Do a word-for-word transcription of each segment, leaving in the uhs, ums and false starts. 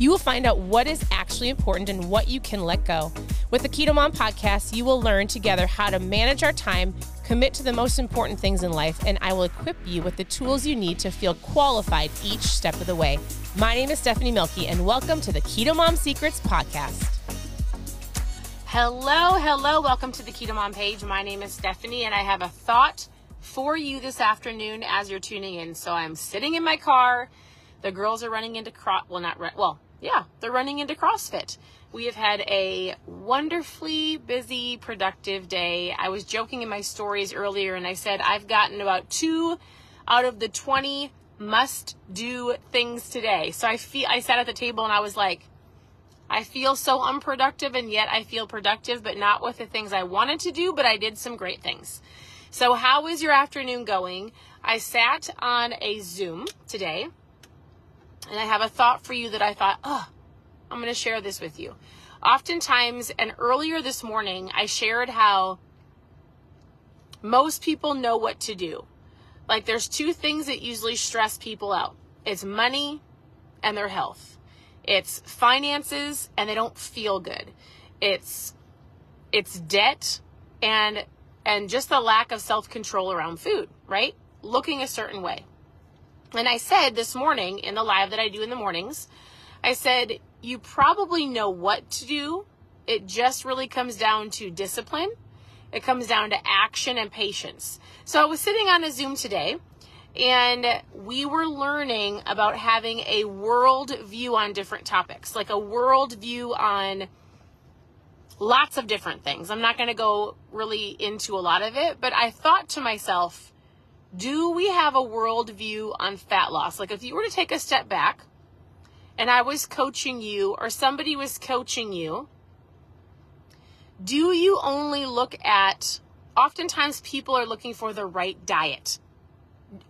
you will find out what is actually important and what you can let go. With the Keto Mom podcast, you will learn together how to manage our time, commit to the most important things in life, and I will equip you with the tools you need to feel qualified each step of the way. My name is Stephanie Mielke, and welcome to the Keto Mom Secrets podcast. Hello, hello. Welcome to the Keto Mom page. My name is Stephanie, and I have a thought for you this afternoon as you're tuning in. So I'm sitting in my car. The girls are running into cro- well, not re- well. Yeah, they're running into CrossFit. We have had a wonderfully busy, productive day. I was joking in my stories earlier and I said I've gotten about two out of the twenty must-do things today. So I feel I sat at the table and I was like, I feel so unproductive and yet I feel productive, but not with the things I wanted to do, but I did some great things. So how is your afternoon going? I sat on a Zoom today. And I have a thought for you that I thought, oh, I'm going to share this with you. Oftentimes, and earlier this morning, I shared how most people know what to do. Like there's two things that usually stress people out. It's money and their health. It's finances and they don't feel good. It's it's debt and and just the lack of self-control around food, right? Looking a certain way. And I said this morning in the live that I do in the mornings, I said, you probably know what to do. It just really comes down to discipline. It comes down to action and patience. So I was sitting on a Zoom today and we were learning about having a world view on different topics, like a world view on lots of different things. I'm not going to go really into a lot of it, but I thought to myself, do we have a world view on fat loss? Like if you were to take a step back and I was coaching you or somebody was coaching you, do you only look at, oftentimes people are looking for the right diet.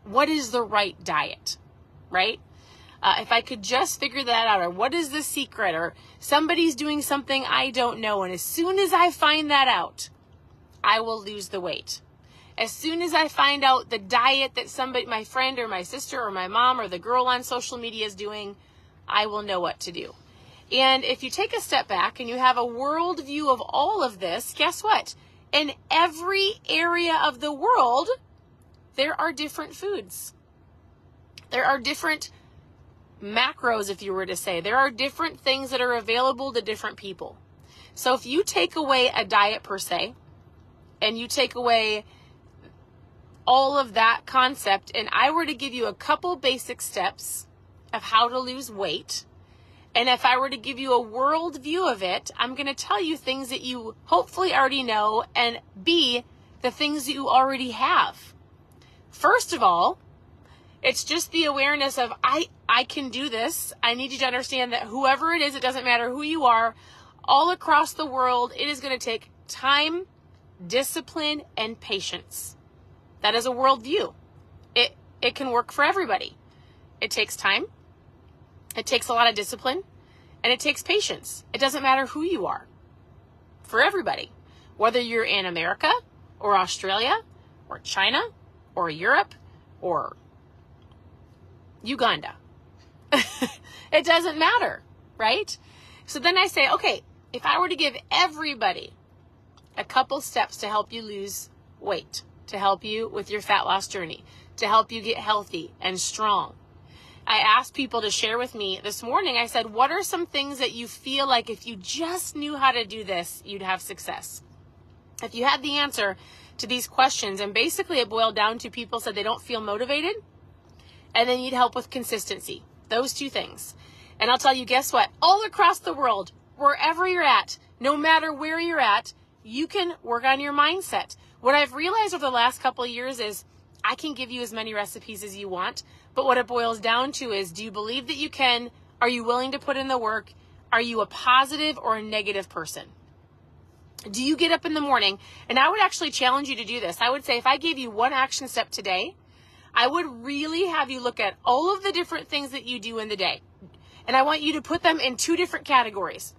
What is the right diet, right? Uh, if I could just figure that out, or what is the secret, or somebody's doing something I don't know. And as soon as I find that out, I will lose the weight. As soon as I find out the diet that somebody, my friend or my sister or my mom or the girl on social media is doing, I will know what to do. And if you take a step back and you have a world view of all of this, guess what? In every area of the world, there are different foods. There are different macros, if you were to say. There are different things that are available to different people. So if you take away a diet per se, and you take away all of that concept, and I were to give you a couple basic steps of how to lose weight, and if I were to give you a world view of it, I'm going to tell you things that you hopefully already know, and B, the things that you already have. First of all, it's just the awareness of, I, I can do this. I need you to understand that whoever it is, it doesn't matter who you are, all across the world, it is going to take time, discipline, and patience. That is a worldview. It it can work for everybody. It takes time. It takes a lot of discipline. And it takes patience. It doesn't matter who you are. For everybody. Whether you're in America or Australia or China or Europe or Uganda. It doesn't matter, right? So then I say, okay, if I were to give everybody a couple steps to help you lose weight, to help you with your fat loss journey, to help you get healthy and strong. I asked people to share with me this morning, I said, what are some things that you feel like if you just knew how to do this, you'd have success? If you had the answer to these questions, and basically it boiled down to people said they don't feel motivated, and they need help with consistency, those two things. And I'll tell you, guess what? All across the world, wherever you're at, no matter where you're at, you can work on your mindset. What I've realized over the last couple of years is I can give you as many recipes as you want, but what it boils down to is, do you believe that you can? Are you willing to put in the work? Are you a positive or a negative person? Do you get up in the morning? And I would actually challenge you to do this. I would say if I gave you one action step today, I would really have you look at all of the different things that you do in the day. And I want you to put them in two different categories.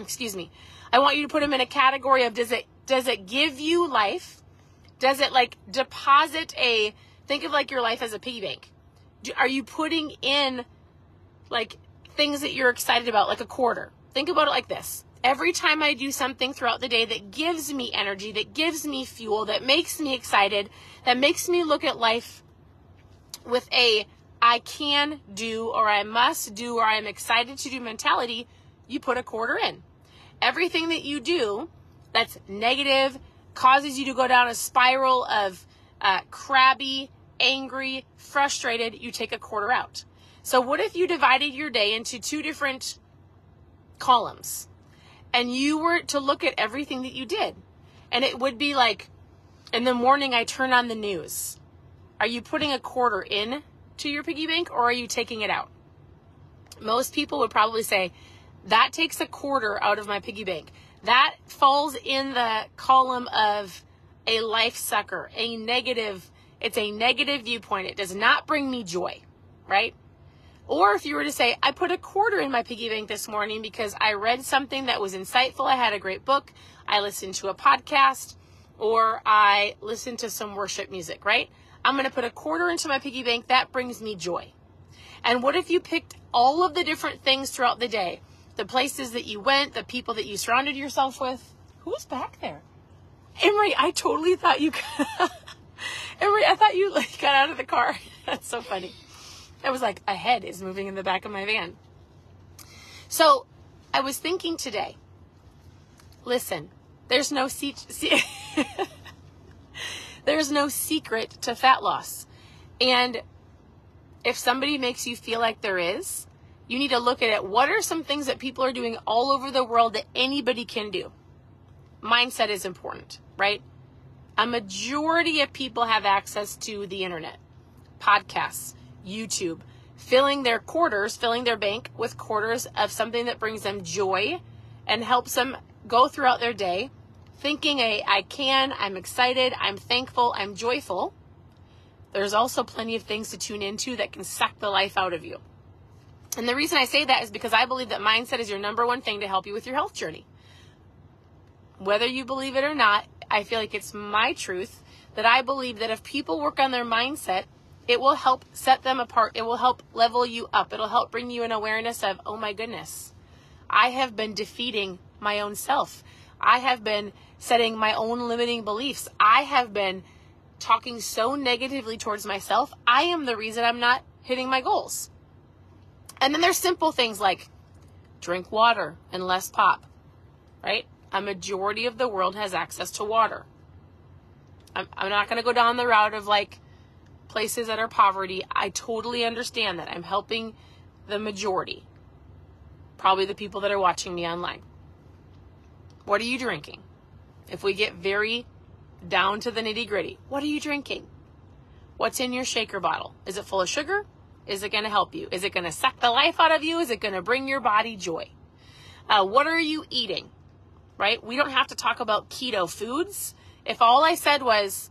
Excuse me. I want you to put them in a category of does it does it give you life? Does it like deposit a, think of like your life as a piggy bank. Do, are you putting in like things that you're excited about, like a quarter? Think about it like this. Every time I do something throughout the day that gives me energy, that gives me fuel, that makes me excited, that makes me look at life with a I can do or I must do or I'm excited to do mentality, you put a quarter in. Everything that you do that's negative causes you to go down a spiral of uh, crabby, angry, frustrated, you take a quarter out. So what if you divided your day into two different columns and you were to look at everything that you did? And it would be like, in the morning I turn on the news. Are you putting a quarter in to your piggy bank or are you taking it out? Most people would probably say, that takes a quarter out of my piggy bank. That falls in the column of a life sucker, a negative, it's a negative viewpoint. It does not bring me joy, right? Or if you were to say, I put a quarter in my piggy bank this morning because I read something that was insightful. I had a great book. I listened to a podcast or I listened to some worship music, right? I'm going to put a quarter into my piggy bank. That brings me joy. And what if you picked all of the different things throughout the day? The places that you went, the people that you surrounded yourself with. Who's back there? Emery, I totally thought you... Emery, I thought you like got out of the car. That's so funny. I was like, a head is moving in the back of my van. So I was thinking today, listen, there's no se- se- there's no secret to fat loss. And if somebody makes you feel like there is, you need to look at it. What are some things that people are doing all over the world that anybody can do? Mindset is important, right? A majority of people have access to the internet, podcasts, YouTube, filling their quarters, filling their bank with quarters of something that brings them joy and helps them go throughout their day thinking a, I can, I'm excited, I'm thankful, I'm joyful. There's also plenty of things to tune into that can suck the life out of you. And the reason I say that is because I believe that mindset is your number one thing to help you with your health journey. Whether you believe it or not, I feel like it's my truth that I believe that if people work on their mindset, it will help set them apart. It will help level you up. It'll help bring you an awareness of, oh my goodness, I have been defeating my own self. I have been setting my own limiting beliefs. I have been talking so negatively towards myself. I am the reason I'm not hitting my goals. And then there's simple things like drink water and less pop, right? A majority of the world has access to water. I'm, I'm not going to go down the route of like places that are poverty. I totally understand that. I'm helping the majority, probably the people that are watching me online. What are you drinking? If we get very down to the nitty gritty, what are you drinking? What's in your shaker bottle? Is it full of sugar? Is it going to help you? Is it going to suck the life out of you? Is it going to bring your body joy? Uh, what are you eating, right? We don't have to talk about keto foods. If all I said was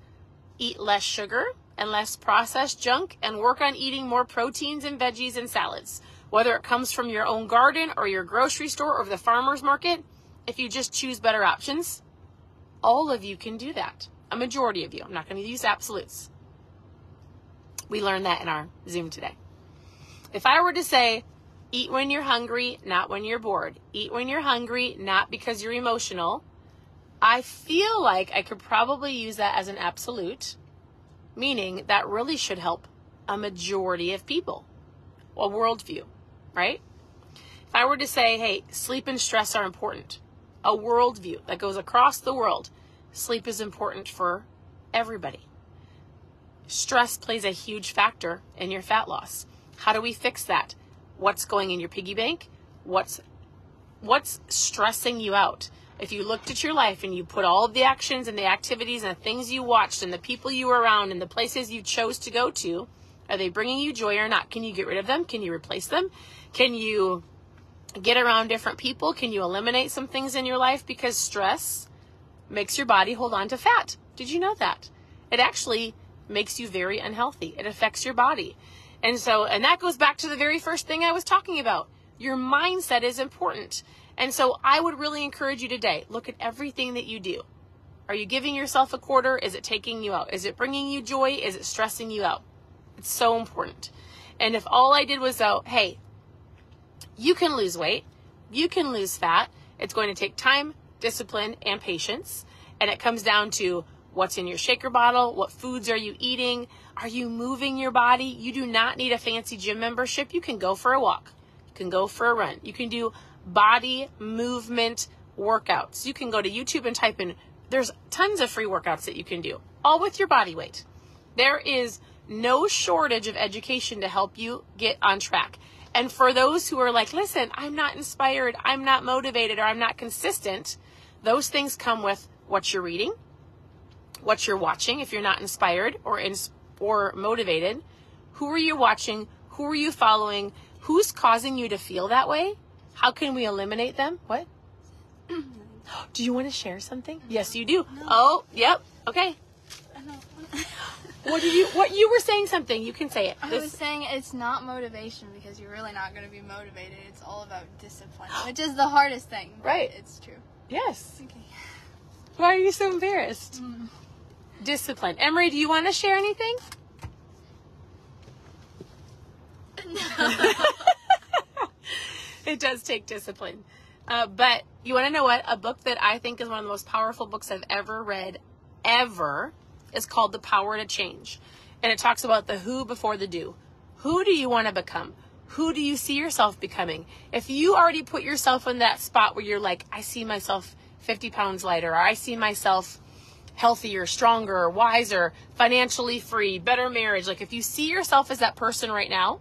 eat less sugar and less processed junk and work on eating more proteins and veggies and salads, whether it comes from your own garden or your grocery store or the farmer's market, if you just choose better options, all of you can do that. A majority of you. I'm not going to use absolutes. We learned that in our Zoom today. If I were to say, eat when you're hungry, not when you're bored. Eat when you're hungry, not because you're emotional. I feel like I could probably use that as an absolute, meaning that really should help a majority of people, a worldview, right? If I were to say, hey, sleep and stress are important, a worldview that goes across the world, sleep is important for everybody. Stress plays a huge factor in your fat loss. How do we fix that? What's going in your piggy bank? What's what's stressing you out? If you looked at your life and you put all of the actions and the activities and the things you watched and the people you were around and the places you chose to go to, are they bringing you joy or not? Can you get rid of them? Can you replace them? Can you get around different people? Can you eliminate some things in your life? Because stress makes your body hold on to fat. Did you know that? It actually makes you very unhealthy. It affects your body. And so, and that goes back to the very first thing I was talking about. Your mindset is important. And so I would really encourage you today, look at everything that you do. Are you giving yourself a quarter? Is it taking you out? Is it bringing you joy? Is it stressing you out? It's so important. And if all I did was go, hey, you can lose weight, you can lose fat. It's going to take time, discipline, and patience. And it comes down to what's in your shaker bottle, what foods are you eating, are you moving your body? You do not need a fancy gym membership. You can go for a walk. You can go for a run. You can do body movement workouts. You can go to YouTube and type in, there's tons of free workouts that you can do, all with your body weight. There is no shortage of education to help you get on track. And for those who are like, listen, I'm not inspired, I'm not motivated, or I'm not consistent, those things come with what you're reading, what you're watching if you're not inspired or in, or motivated. Who are you watching? Who are you following? Who's causing you to feel that way? How can we eliminate them? What? Do you want to share something? No. Yes, you do. No. Oh, yep. Okay. What did you, what you were saying something, you can say it. I this. was saying it's not motivation because you're really not going to be motivated. It's all about discipline, which is the hardest thing. Right. It's true. Yes. Okay. Why are you so embarrassed? Mm. Discipline. Emery, do you want to share anything? No. It does take discipline. Uh, but you want to know what? A book that I think is one of the most powerful books I've ever read, ever, is called The Power to Change. And it talks about the who before the do. Who do you want to become? Who do you see yourself becoming? If you already put yourself in that spot where you're like, I see myself fifty pounds lighter, or I see myself healthier, stronger, wiser, financially free, better marriage. Like if you see yourself as that person right now,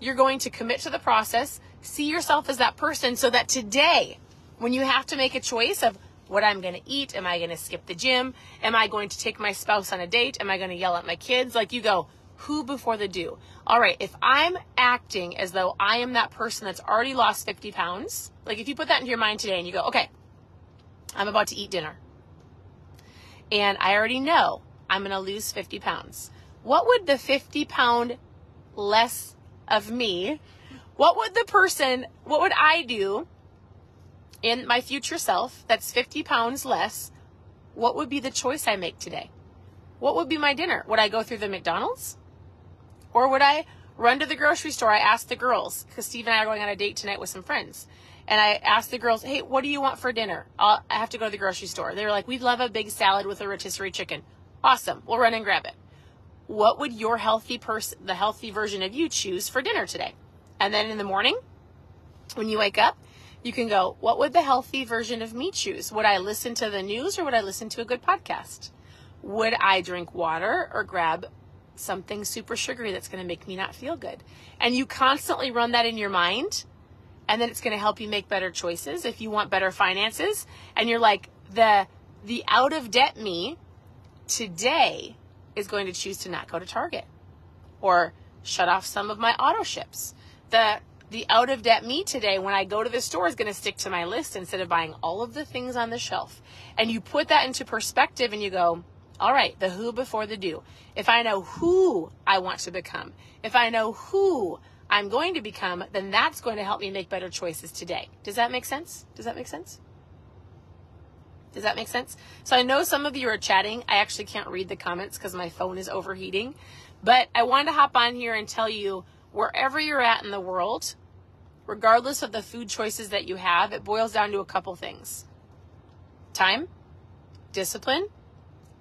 you're going to commit to the process, see yourself as that person so that today, when you have to make a choice of what I'm going to eat, am I going to skip the gym? Am I going to take my spouse on a date? Am I going to yell at my kids? Like you go, who before the do? All right, if I'm acting as though I am that person that's already lost fifty pounds, like if you put that into your mind today and you go, okay, I'm about to eat dinner and I already know I'm going to lose fifty pounds. What would the fifty pound less of me, what would the person, what would I do in my future self that's fifty pounds less? What would be the choice I make today? What would be my dinner? Would I go through the McDonald's? Or would I run to the grocery store? I asked the girls, because Steve and I are going on a date tonight with some friends. And I asked the girls, hey, what do you want for dinner? I'll, I have to go to the grocery store. They were like, we'd love a big salad with a rotisserie chicken. Awesome. We'll run and grab it. What would your healthy person, the healthy version of you, choose for dinner today? And then in the morning, when you wake up, you can go, what would the healthy version of me choose? Would I listen to the news or would I listen to a good podcast? Would I drink water or grab something super sugary that's going to make me not feel good? And you constantly run that in your mind, and then it's going to help you make better choices if you want better finances. And you're like, the the out of debt me today is going to choose to not go to Target or shut off some of my auto ships. The The out of debt me today, when I go to the store, is going to stick to my list instead of buying all of the things on the shelf. And you put that into perspective and you go, all right, the who before the do. If I know who I want to become, if I know who I'm going to become, then that's going to help me make better choices today. Does that make sense? Does that make sense? Does that make sense? So I know some of you are chatting. I actually can't read the comments because my phone is overheating. But I wanted to hop on here and tell you, wherever you're at in the world, regardless of the food choices that you have, it boils down to a couple things. Time, discipline,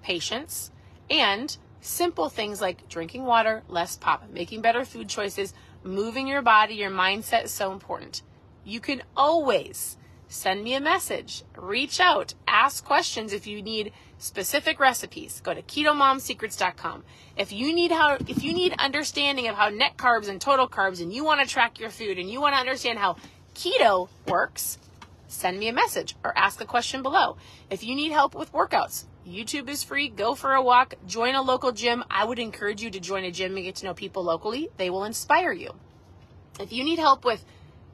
patience, and simple things like drinking water, less pop, making better food choices, moving your body. Your mindset is so important. You can always send me a message, reach out, ask questions if you need specific recipes. Go to keto mom secrets dot com. If you need how, if you need understanding of how net carbs and total carbs, and you want to track your food and you want to understand how keto works, send me a message or ask the question below. If you need help with workouts, YouTube is free. Go for a walk. Join a local gym. I would encourage you to join a gym and get to know people locally. They will inspire you. If you need help with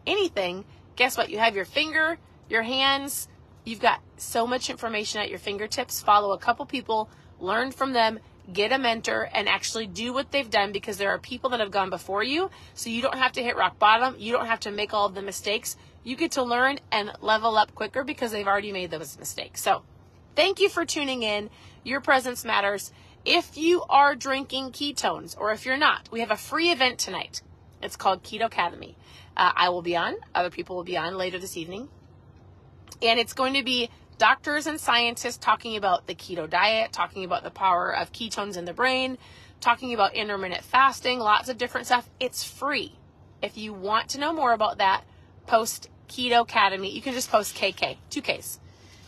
anything, guess what? You have your finger, your hands, You've got so much information at your fingertips. Follow a couple people, learn from them, get a mentor, and actually do what they've done, because there are people that have gone before you. So you don't have to hit rock bottom. You don't have to make all of the mistakes. You get to learn and level up quicker because they've already made those mistakes. So thank you for tuning in. Your presence matters. If you are drinking ketones, or if you're not, we have a free event tonight. It's called Keto Academy. Uh, I will be on. Other people will be on later this evening. And it's going to be doctors and scientists talking about the keto diet, talking about the power of ketones in the brain, talking about intermittent fasting, lots of different stuff. It's free. If you want to know more about that, post Keto Academy. You can just post K K, two Ks,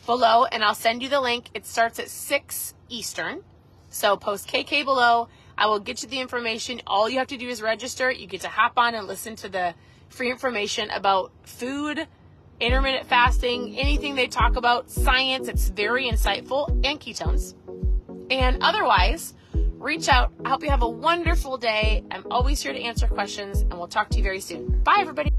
below, and I'll send you the link. It starts at six Eastern. So post K K below. I will get you the information. All you have to do is register. You get to hop on and listen to the free information about food, intermittent fasting, anything they talk about, science. It's very insightful, and ketones. And otherwise, reach out. I hope you have a wonderful day. I'm always here to answer questions, and we'll talk to you very soon. Bye, everybody.